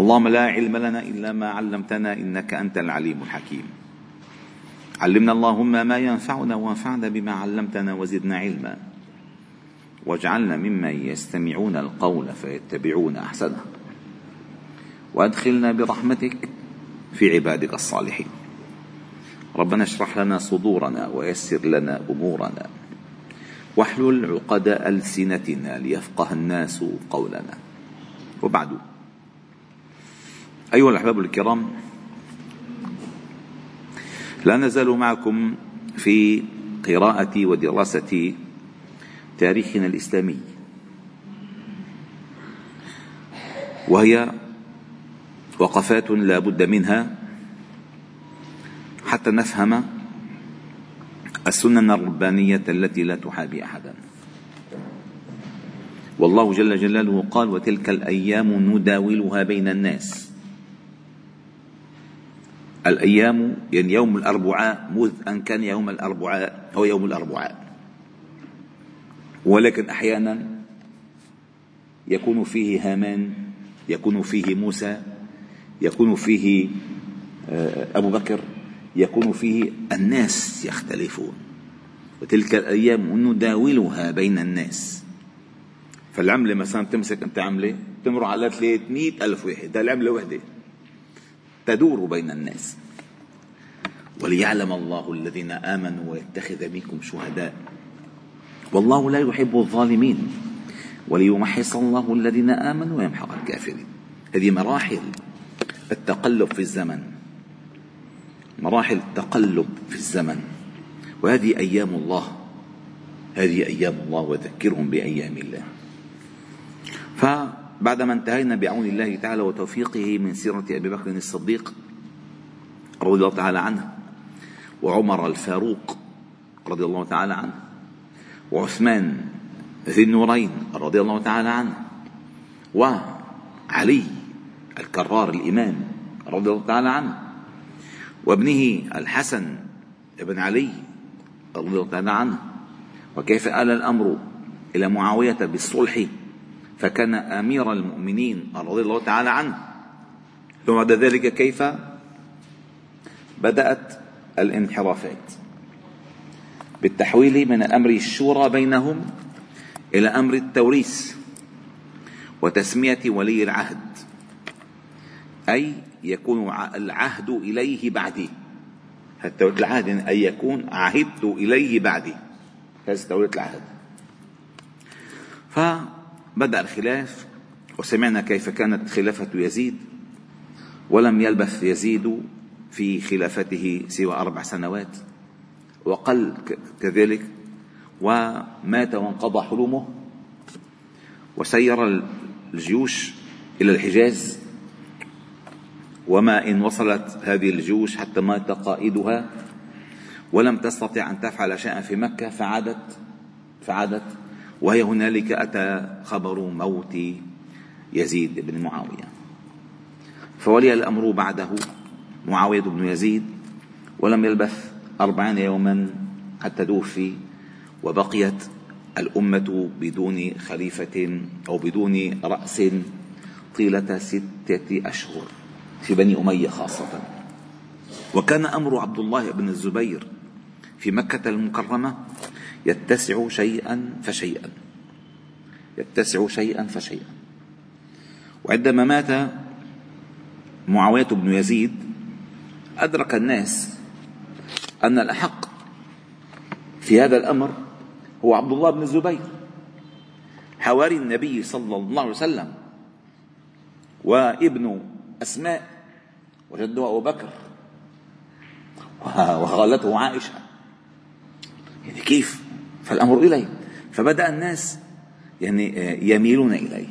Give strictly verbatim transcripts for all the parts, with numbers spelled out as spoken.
اللهم لا علم لنا إلا ما علمتنا إنك أنت العليم الحكيم. علمنا اللهم ما ينفعنا وانفعنا بما علمتنا وزدنا علما، واجعلنا ممن يستمعون القول فيتبعون أحسنه، وأدخلنا برحمتك في عبادك الصالحين. ربنا اشرح لنا صدورنا ويسر لنا أمورنا، واحلل عقد ألسنتنا ليفقه الناس قولنا، وبعد. أيها الأحباب الكرام، لا نزال معكم في قراءة ودراسة تاريخنا الإسلامي، وهي وقفات لا بد منها حتى نفهم السنن الربانية التي لا تحابي أحدا. والله جل جلاله قال: وتلك الأيام نداولها بين الناس. الأيام يعني يوم الأربعاء، مذ أن كان يوم الأربعاء هو يوم الأربعاء، ولكن أحيانا يكون فيه هامان، يكون فيه موسى، يكون فيه أبو بكر، يكون فيه الناس يختلفون. وتلك الأيام نداولها بين الناس. فالعملة مثلا تمسك أنت عملة تمر على ثلاثمئة ألف واحد، ده العملة وحدة تدور بين الناس. وليعلم الله الذين آمنوا ويتخذ منكم شهداء والله لا يحب الظالمين وليمحص الله الذين آمنوا ويمحق الكافرين. هذه مراحل التقلب في الزمن، مراحل التقلب في الزمن. وهذه أيام الله، هذه أيام الله، وذكرهم بأيام الله. فبعدما انتهينا بعون الله تعالى وتوفيقه من سيرة أبي بكر الصديق رضي الله تعالى عنه، وعمر الفاروق رضي الله تعالى عنه، وعثمان ذي النورين رضي الله تعالى عنه، وعلي الكرار الإمام رضي الله تعالى عنه، وابنه الحسن ابن علي رضي الله تعالى عنه، وكيف آل الأمر إلى معاوية بالصلح فكان أمير المؤمنين رضي الله تعالى عنه. ثم بعد ذلك كيف بدأت الانحرافات بالتحويل من أمر الشورى بينهم إلى أمر التوريث وتسمية ولي العهد، أي يكون العهد إليه بعدي. حتى ولي العهد أن يكون عهدت إليه بعدي، هذا ولي العهد. فبدأ الخلاف، وسمعنا كيف كانت خلافة يزيد، ولم يلبث يزيد في خلافته سوى أربع سنوات وقل كذلك، ومات وانقضى حلمه، وسير الجيوش إلى الحجاز. وما إن وصلت هذه الجيوش حتى مات قائدها ولم تستطع أن تفعل شيئا في مكة، فعادت فعادت وهي هنالك أتى خبر موت يزيد بن معاوية، فولي الأمر بعده معاوية بن يزيد، ولم يلبث أربعين يوما حتى توفي، وبقيت الأمة بدون خليفة أو بدون رأس طيلة ستة أشهر في بني أمية خاصة. وكان أمر عبد الله بن الزبير في مكة المكرمة يتسع شيئا فشيئا، يتسع شيئا فشيئا. وعندما مات معاوية بن يزيد أدرك الناس أن الأحق في هذا الأمر هو عبد الله بن الزبير، حواري النبي صلى الله عليه وسلم، وابن أسماء، وجدها أبو بكر، وخالته عائشة، يعني كيف؟ فالأمر إليه. فبدأ الناس يعني يميلون إليه.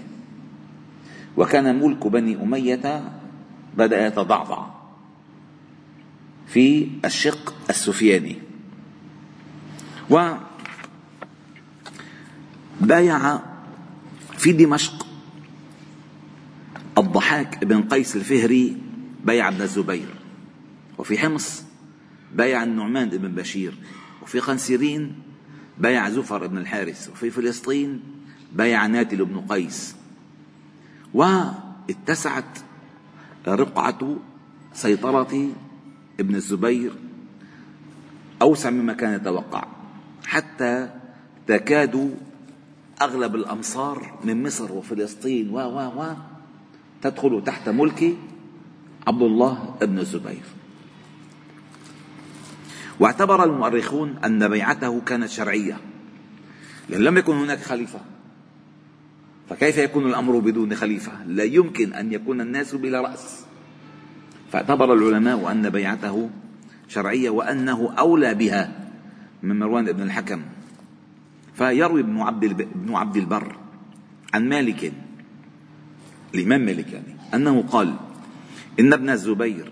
وكان ملك بني أمية بدأ يتضعضع في الشق السفياني. وبايع في دمشق الضحاك بن قيس الفهري بايع ابن الزبير، وفي حمص بايع النعمان بن بشير، وفي قنسرين بايع زفر بن الحارث، وفي فلسطين بايع ناتل بن قيس. واتسعت رقعة سيطرة ابن الزبير أوسع مما كان يتوقع، حتى تكاد أغلب الأمصار من مصر وفلسطين و و و تدخل تحت ملك عبد الله بن الزبير. واعتبر المؤرخون أن بيعته كانت شرعية، لأن لم يكن هناك خليفة، فكيف يكون الأمر بدون خليفة؟ لا يمكن أن يكون الناس بلا رأس. فاعتبر العلماء أن بيعته شرعية، وأنه أولى بها من مروان بن الحكم. فيروي ابن عبد البر عن مالك، الإمام مالك يعني، أنه قال: إن ابن الزبير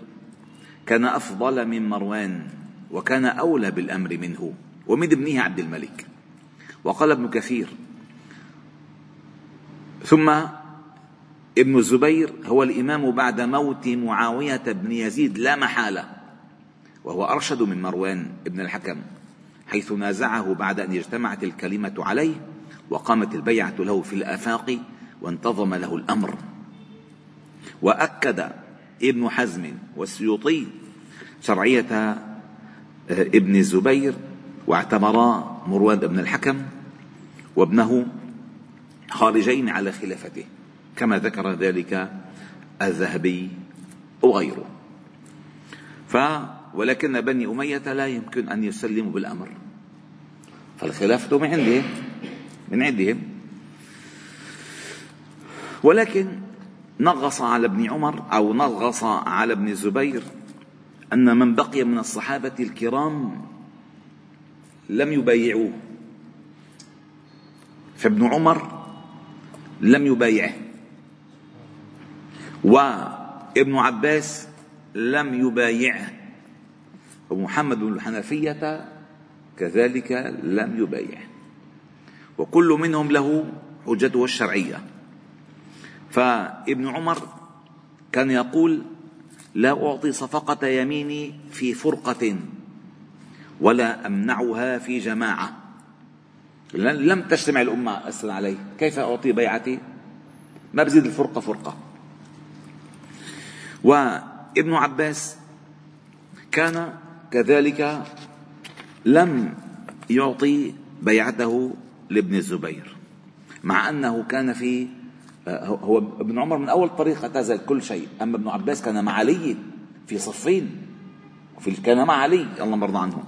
كان أفضل من مروان، وكان أولى بالأمر منه ومن ابنه عبد الملك. وقال ابن كثير: ثم ابن الزبير هو الإمام بعد موت معاوية بن يزيد لا محالة، وهو أرشد من مروان بن الحكم، حيث نازعه بعد أن اجتمعت الكلمة عليه، وقامت البيعة له في الآفاق، وانتظم له الأمر. وأكد ابن حزم والسيوطي شرعية ابن الزبير، واعتبرا مروان بن الحكم وابنه خارجين على خلافته، كما ذكر ذلك الذهبي وغيره. ف ولكن بني أمية لا يمكن أن يسلموا بالأمر، فالخلافة من عندهم من عندهم ولكن نغص على ابن عمر أو نغص على ابن الزبير أن من بقي من الصحابة الكرام لم يبايعوه، فابن عمر لم يبايعه، وابن عباس لم يبايعه، ومحمد بن الحنفية كذلك لم يبايع، وكل منهم له حجته الشرعية. فابن عمر كان يقول: لا أعطي صفقة يميني في فرقة، ولا أمنعها في جماعة. لم تجتمع الأمة أصلا عليه، كيف أعطي بيعتي؟ ما بزيد الفرقة فرقة. وابن عباس كان كذلك لم يعطي بيعته لابن الزبير، مع أنه كان في هو ابن عمر من أول طريق اعتزل كل شيء. أما ابن عباس كان مع علي في صفين، وفي كان مع علي الله مرضى عنه،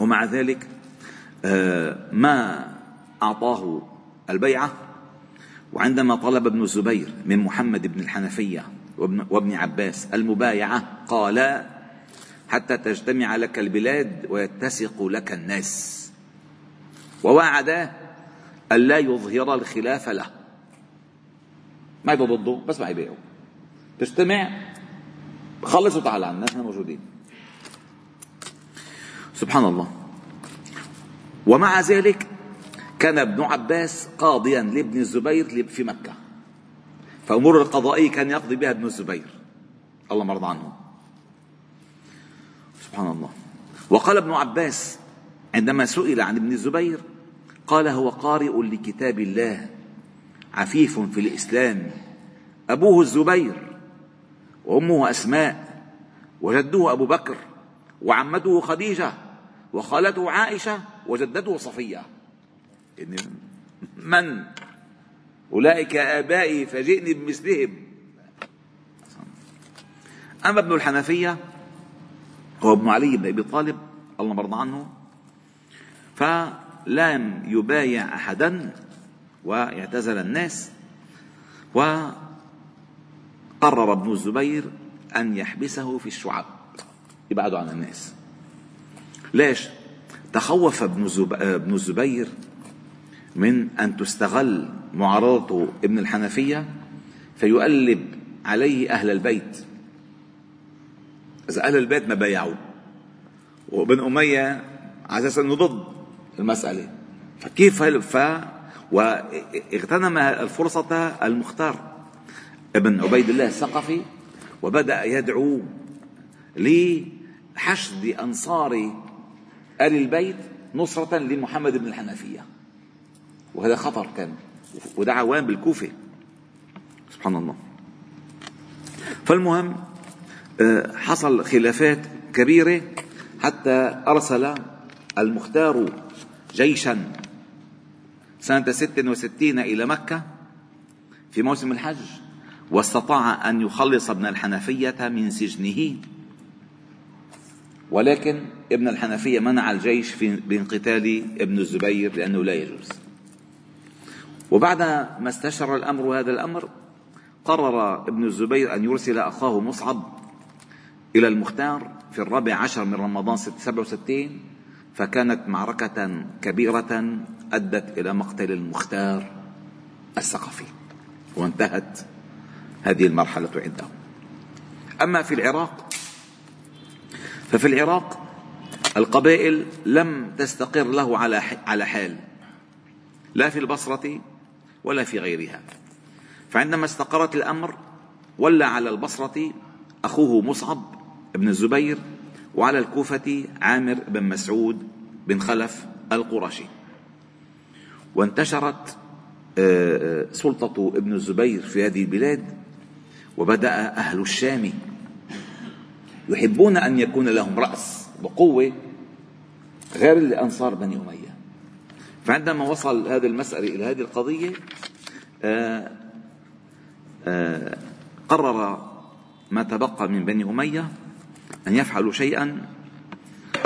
ومع ذلك ما أعطاه البيعة. وعندما طلب ابن الزبير من محمد بن الحنفية وابن عباس المبايعة قال: حتى تجتمع لك البلاد ويتسق لك الناس. ووعد ألا يظهر الخلاف له، ما يبقى ضده، بس ما يبيعه، تجتمع خلصوا تعالى عنا، نحن موجودين. سبحان الله. ومع ذلك كان ابن عباس قاضيا لابن الزبير في مكة، فأمور القضائية كان يقضي بها ابن الزبير الله مرضى عنه. سبحان الله. وقال ابن عباس عندما سئل عن ابن الزبير قال: هو قارئ لكتاب الله، عفيف في الإسلام، أبوه الزبير، وأمه أسماء، وجده أبو بكر، وعمته خديجة، وخالته عائشة، وجدته صفية. من أولئك آبائي فجئني بمثلهم. أما ابن الحنفية هو ابن علي بن أبي طالب الله مرضى عنه، فلم يبايع أحدا ويعتزل الناس. وقرر ابن الزبير أن يحبسه في الشعب، يبعده عن الناس. ليش؟ تخوف ابن الزبير من أن تستغل معارضته ابن الحنفية فيؤلب عليه أهل البيت، إذا أهل البيت ما بايعوا، وابن أمية على أساس أنه ضد المسألة، فكيف فا واغتنم الفرصة المختار ابن عبيد الله الثقفي، وبدأ يدعو لحشد أنصار آل البيت نصرة لمحمد بن الحنفية، وهذا خطر كان، ودعا وين بالكوفة. سبحان الله. فالمهم حصل خلافات كبيرة حتى أرسل المختار جيشا سنة ست وستين إلى مكة في موسم الحج، واستطاع أن يخلص ابن الحنفية من سجنه، ولكن ابن الحنفية منع الجيش من قتال ابن الزبير لأنه لا يجوز. وبعد ما استشر الأمر هذا الأمر، قرر ابن الزبير أن يرسل أخاه مصعب إلى المختار في الرابع عشر من رمضان سبعة وستين، فكانت معركة كبيرة أدت إلى مقتل المختار الثقفي، وانتهت هذه المرحلة عنده. أما في العراق، ففي العراق القبائل لم تستقر له على حال، لا في البصرة ولا في غيرها. فعندما استقرت الأمر، ولى على البصرة أخوه مصعب بن الزبير، وعلى الكوفة عامر بن مسعود بن خلف القرشي، وانتشرت سلطة ابن الزبير في هذه البلاد. وبدأ أهل الشام يحبون أن يكون لهم رأس بقوة غير الأنصار بني أمية. فعندما وصل هذه المسألة إلى هذه القضية، آآ آآ قرر ما تبقى من بني أمية أن يفعلوا شيئا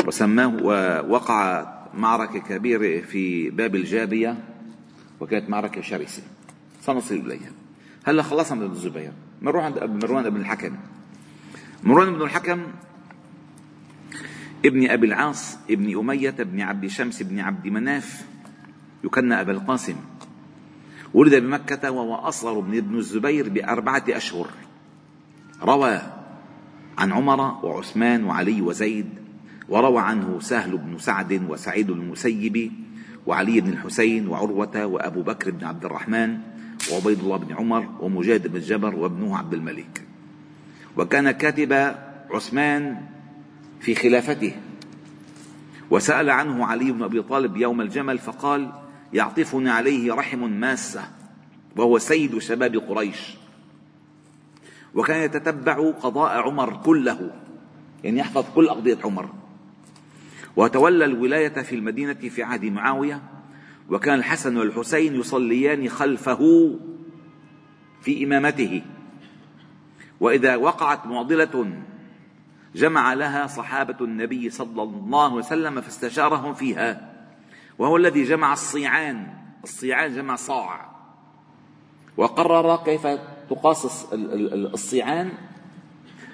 وسماه، ووقع معركة كبيرة في باب الجابية، وكانت معركة شرسة سنصل إليها. هلا خلصنا من الزبير، بنروح عند مروان بن الحكم. مروان بن الحكم ابن أبي العاص ابن أمية ابن عبد شمس ابن عبد مناف، يكنى أبا القاسم، ولد بمكة وهو أصغر من ابن الزبير بأربعة أشهر. روى عن عمر وعثمان وعلي وزيد، وروى عنه سهل بن سعد وسعيد المسيب وعلي بن الحسين وعروة وأبو بكر بن عبد الرحمن وعبيد الله بن عمر ومجاهد بن جبر وابنه عبد الملك. وكان كاتب عثمان في خلافته، وسأل عنه علي بن أبي طالب يوم الجمل فقال: يعطفنا عليه رحم ماسة، وهو سيد شباب قريش. وكان يتتبع قضاء عمر كله، يعني يحفظ كل أقضية عمر. وتولى الولاية في المدينة في عهد معاوية، وكان الحسن والحسين يصليان خلفه في إمامته، وإذا وقعت معضلة جمع لها صحابة النبي صلى الله عليه وسلم فاستشارهم فيها، وهو الذي جمع الصيعان. الصيعان جمع صاع، وقرر كيف تقاص الصيعان،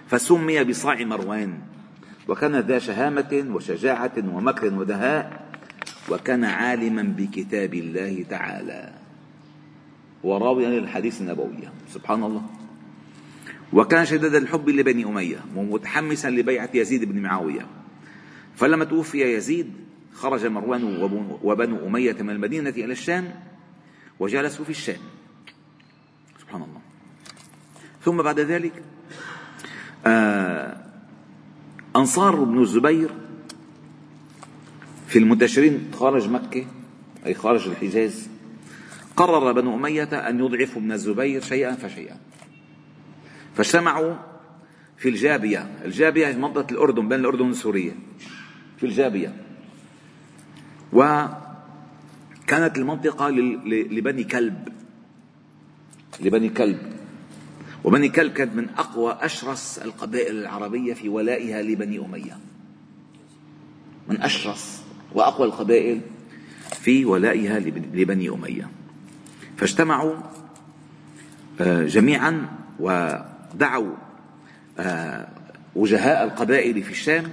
فسمي بصاع مروان. وكان ذا شهامة وشجاعة ومكر ودهاء، وكان عالما بكتاب الله تعالى وراويا للحديث النبوي، سبحان الله. وكان شديد الحب لبني أمية ومتحمسا لبيعة يزيد بن معاوية. فلما توفي يزيد، خرج مروان وبنو أمية من المدينة إلى الشام، وجلسوا في الشام، سبحان الله. ثم بعد ذلك آه أنصار بن الزبير في المنتشرين خارج مكة، أي خارج الحجاز، قرر بنو أمية أن يضعفوا ابن الزبير شيئا فشيئا. فاجتمعوا في الجابية. الجابية هي منطقة الأردن بين الأردن وسوريا، في الجابية. وكانت المنطقة لبني كلب، لبني كلب. وبني كلب كانت من أقوى أشرس القبائل العربية في ولائها لبني أمية، من أشرس وأقوى القبائل في ولائها لبني أمية. فاجتمعوا جميعا ودعوا وجهاء القبائل في الشام،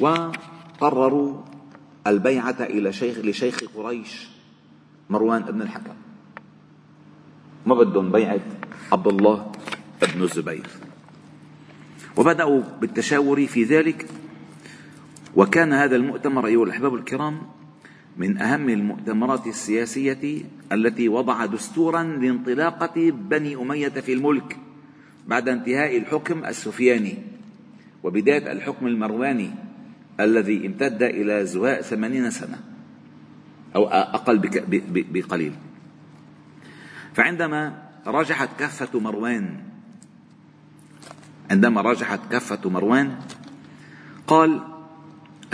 وقرروا البيعة إلى شيخ لشيخ قريش مروان بن الحكم. ما بدهم بيعة عبد الله بن الزبير. وبدأوا بالتشاور في ذلك. وكان هذا المؤتمر أيها الأحباب الكرام من أهم المؤتمرات السياسية التي وضع دستورا لانطلاقة بني أمية في الملك بعد انتهاء الحكم السفياني وبداية الحكم المرواني الذي امتد إلى زهاء ثمانين سنة أو أقل بقليل. فعندما رجحت كفة مروان عندما راجحت كفة مروان قال: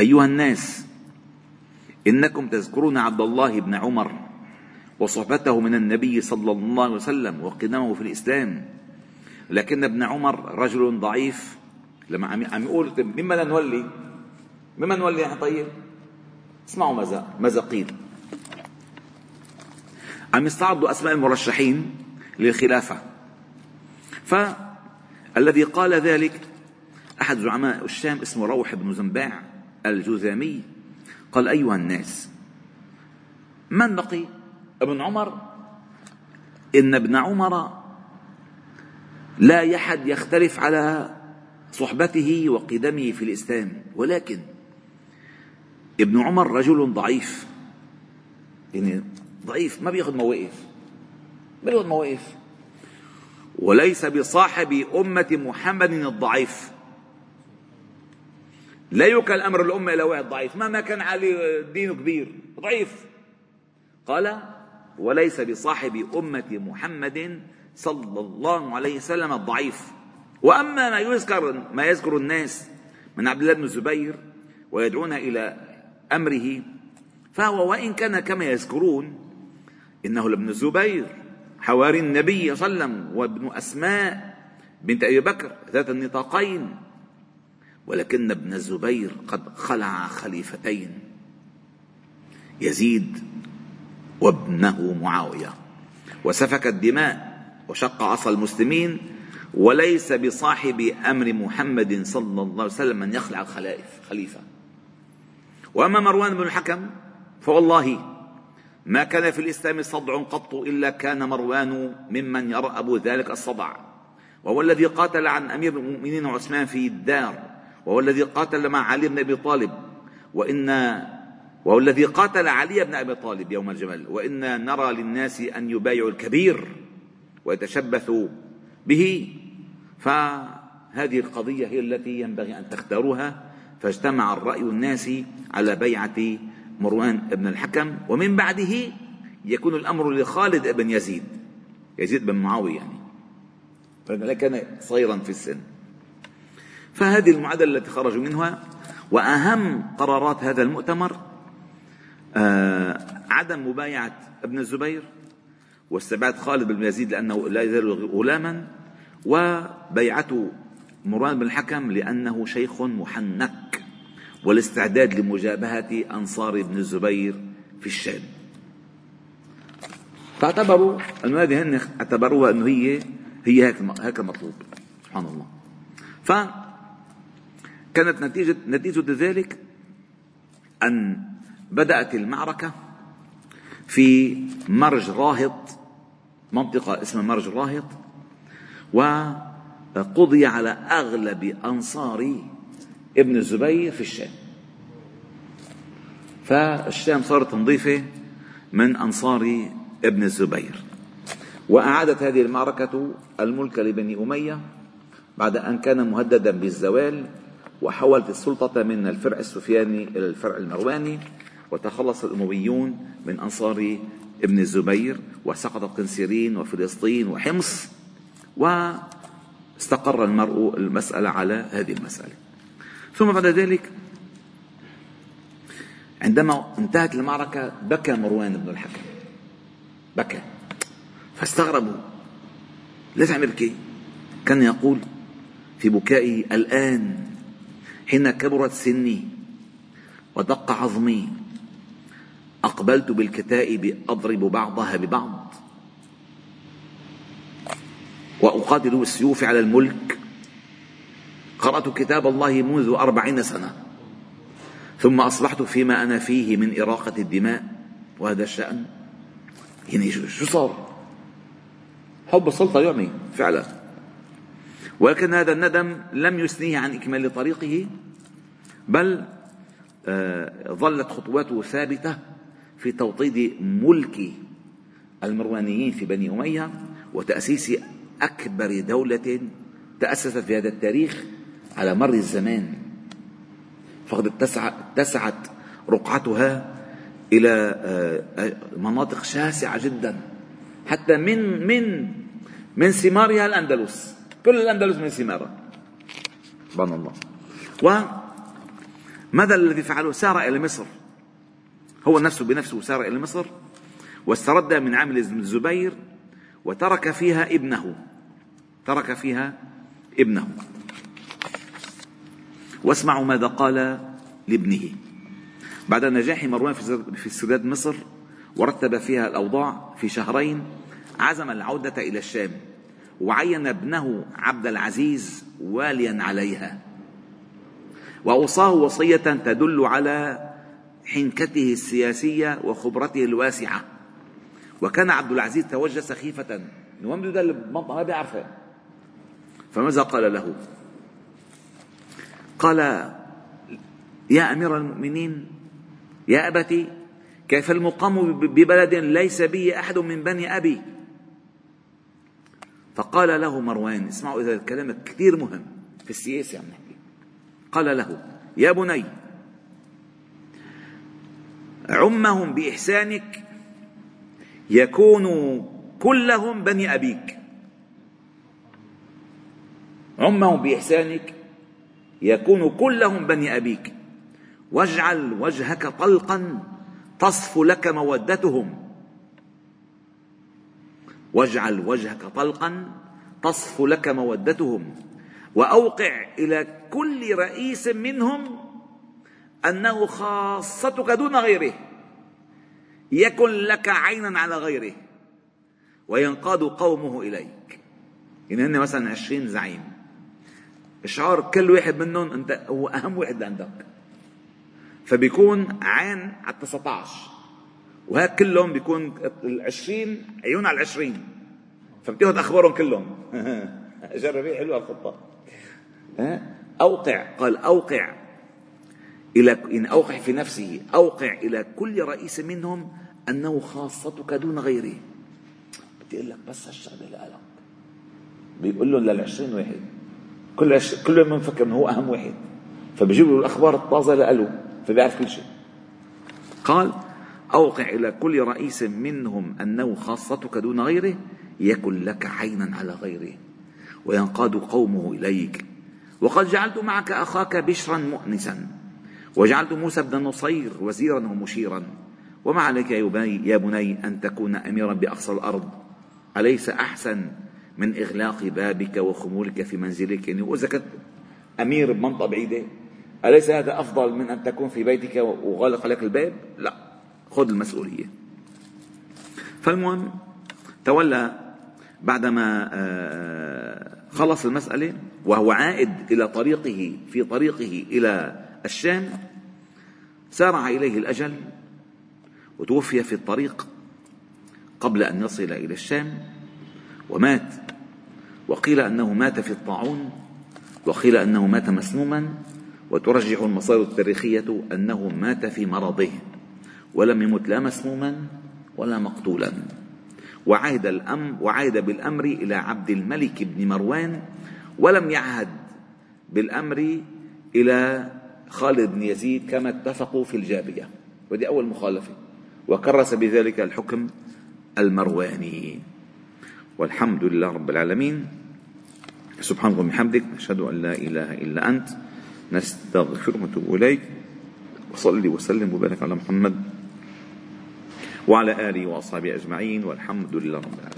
أيها الناس، إنكم تذكرون عبد الله بن عمر وصحبته من النبي صلى الله عليه وسلم وقدمه في الإسلام، لكن ابن عمر رجل ضعيف. لما عم يقول مما لا نولي مما نولي طيب اسمعوا ماذا ماذا قيل. عم يستعرضوا أسماء المرشحين للخلافة، فالذي قال ذلك أحد زعماء الشام اسمه روح بن زنباع الجزامي، قال: أيها الناس، من بقي ابن عمر؟ إن ابن عمر لا يحد يختلف على صحبته وقدمه في الإسلام، ولكن ابن عمر رجل ضعيف، يعني ضعيف ما بياخذ مواقف ما بياخذ مواقف وليس بصاحب أمة محمد الضعيف. لا يكل أمر الأمة إلى واحد ضعيف مهما كان عليه دينه كبير، ضعيف. قال: وليس بصاحب أمة محمد صلى الله عليه وسلم الضعيف. وأما ما يذكر ما يذكر الناس من عبد الله بن الزبير ويدعون إلى أمره، فهو وإن كان كما يذكرون إنه لابن الزبير حواري النبي صلى الله عليه وسلم وابن أسماء بنت أبي بكر ذات النطاقين، ولكن ابن الزبير قد خلع خليفتين، يزيد وابنه معاوية، وسفك الدماء وشق عصا المسلمين، وليس بصاحب أمر محمد صلى الله عليه وسلم من يخلع الخلائف خليفة. وأما مروان بن الحكم فوالله ما كان في الإسلام صدع قط إلا كان مروان ممن يرأب ذلك الصدع، وهو الذي قاتل عن أمير المؤمنين عثمان في الدار، وهو الذي قاتل مع علي بن أبي طالب، وإن وهو الذي قاتل علي بن أبي طالب يوم الجمل، وإنا نرى للناس أن يبايعوا الكبير ويتشبثوا به. فهذه القضية هي التي ينبغي أن تختاروها. فاجتمع الرأي الناسي على بيعة مروان بن الحكم، ومن بعده يكون الأمر لخالد بن يزيد يزيد بن معاوية، يعني فلا كان صغيرا في السن. فهذه المعادلة التي خرجوا منها. وأهم قرارات هذا المؤتمر عدم مبايعة ابن الزبير، واستبعاد خالد بن يزيد لأنه لا يزال غلاما، وبيعة مروان بن الحكم لأنه شيخ محنك، والاستعداد لمجابهة أنصار ابن الزبير في الشام. فاعتبروا أنه هذه هن اعتبروها أنه هي هي هيك المطلوب، سبحان الله. فكانت نتيجة نتيجة ذلك أن بدأت المعركة في مرج راهط، منطقة اسمها مرج راهط، وقضي على أغلب أنصار ابن الزبير في الشام. فالشام صارت نظيفة من أنصار ابن الزبير. وأعادت هذه المعركة الملك لبني أمية بعد أن كان مهددا بالزوال، وحولت السلطة من الفرع السفياني إلى الفرع المرواني، وتخلص الأمويون من أنصار ابن الزبير، وسقطت قنسرين وفلسطين وحمص، واستقر المرء المسألة على هذه المسألة. ثم بعد ذلك عندما انتهت المعركة بكى مروان بن الحكم، بكى فاستغربوا، ليش عم يبكي؟ كان يقول في بكائي: الآن حين كبرت سني ودق عظمي أقبلت بالكتائب أضرب بعضها ببعض، وأقاتل بالسيوف على الملك. قرأت كتاب الله منذ أربعين سنة، ثم أصبحت فيما أنا فيه من إراقة الدماء وهذا الشأن. يعني شو صار؟ حب السلطة يعمي فعلا. ولكن هذا الندم لم يثنيه عن إكمال طريقه، بل ظلت خطواته ثابتة في توطيد ملك المروانيين في بني أمية، وتأسيس أكبر دولة تأسست في هذا التاريخ على مر الزمان، فقد اتسعت رقعتها إلى مناطق شاسعة جدا، حتى من من من ثمارها الأندلس، كل الأندلس من ثمارها، سبحان الله. وماذا الذي فعله؟ سار إلى مصر، هو نفسه بنفسه سار إلى مصر، واسترد من عامل الزبير، وترك فيها ابنه، ترك فيها ابنه. واسمعوا ماذا قال لابنه بعد نجاح مروان في سداد مصر ورتب فيها الأوضاع. في شهرين عزم العودة إلى الشام، وعين ابنه عبد العزيز واليا عليها، وأوصاه وصية تدل على حنكته السياسية وخبرته الواسعة. وكان عبد العزيز توجه سخيفة، نوامدو ده المنطقة ما بيعرفها. فماذا قال له؟ قال: يا أمير المؤمنين، يا أبتي، كيف المقام ببلد ليس به أحد من بني أبي؟ فقال له مروان، اسمعوا إذا الكلام كثير مهم في السياسة عم نحكي، قال له: يا بني، عمهم بإحسانك يكونوا كلهم بني أبيك، عمهم بإحسانك يكونوا كلهم بني أبيك، واجعل وجهك طلقا تصف لك مودتهم، واجعل وجهك طلقا تصف لك مودتهم، وأوقع إلى كل رئيس منهم أنه خاصتك دون غيره، يكن لك عينا على غيره، وينقاد قومه إليك. يعني هن مثلا عشرين زعيم، إشعار كل واحد منهم أنت هو أهم واحد عندك، فبيكون عين على تسعة عشر، وهاد كلهم بيكون العشرين عيون على العشرين، فبتاخد أخبارهم كلهم. جربي حلوة الخطة. أوقع، قال أوقع إلى، إن أوقع في نفسه، أوقع إلى كل رئيس منهم أنه خاصتك دون غيره. بدي أقول لك بس هالشغلة اللي قالك، بيقول لهم للعشرين واحد، كل كل من فكر إنه هو أهم واحد، فبيجيب له الأخبار الطازة لقاله، فبيعرف كل شيء. قال: أوقع إلى كل رئيس منهم أنه خاصتك دون غيره، يكن لك عينا على غيره، وينقاد قومه إليك. وقد جعلت معك أخاك بشرا مؤنسا، وجعلت موسى بن نصير وزيرا ومشيرا، وما عليك يا بني, يا بني أن تكون أميرا بأقصى الأرض، أليس أحسن من إغلاق بابك وخمولك في منزلك؟ يعني وإذا كنت أمير بمنطقة بعيدة، أليس هذا أفضل من أن تكون في بيتك وغالق لك الباب؟ لا، خذ المسؤولية. فالمهم تولى بعدما خلص المسألة وهو عائد إلى طريقه، في طريقه إلى الشام سارع إليه الأجل، وتوفي في الطريق قبل أن يصل إلى الشام، ومات. وقيل أنه مات في الطاعون، وقيل أنه مات مسموما، وترجح المصادر التاريخية أنه مات في مرضه، ولم يمت لا مسموما ولا مقتولا. وعهد الأمر وعهد بالأمر إلى عبد الملك بن مروان، ولم يعهد بالأمر إلى خالد بن يزيد كما اتفقوا في الجابية، ودي أول مخالفة، وكرس بذلك الحكم المرواني. والحمد لله رب العالمين. سبحانك وبحمدك، نشهد أن لا إله إلا أنت، نستغفرك ونتوب إليك، وصلي وسلم وبارك على محمد وعلى آله وأصحابه أجمعين، والحمد لله رب العالمين.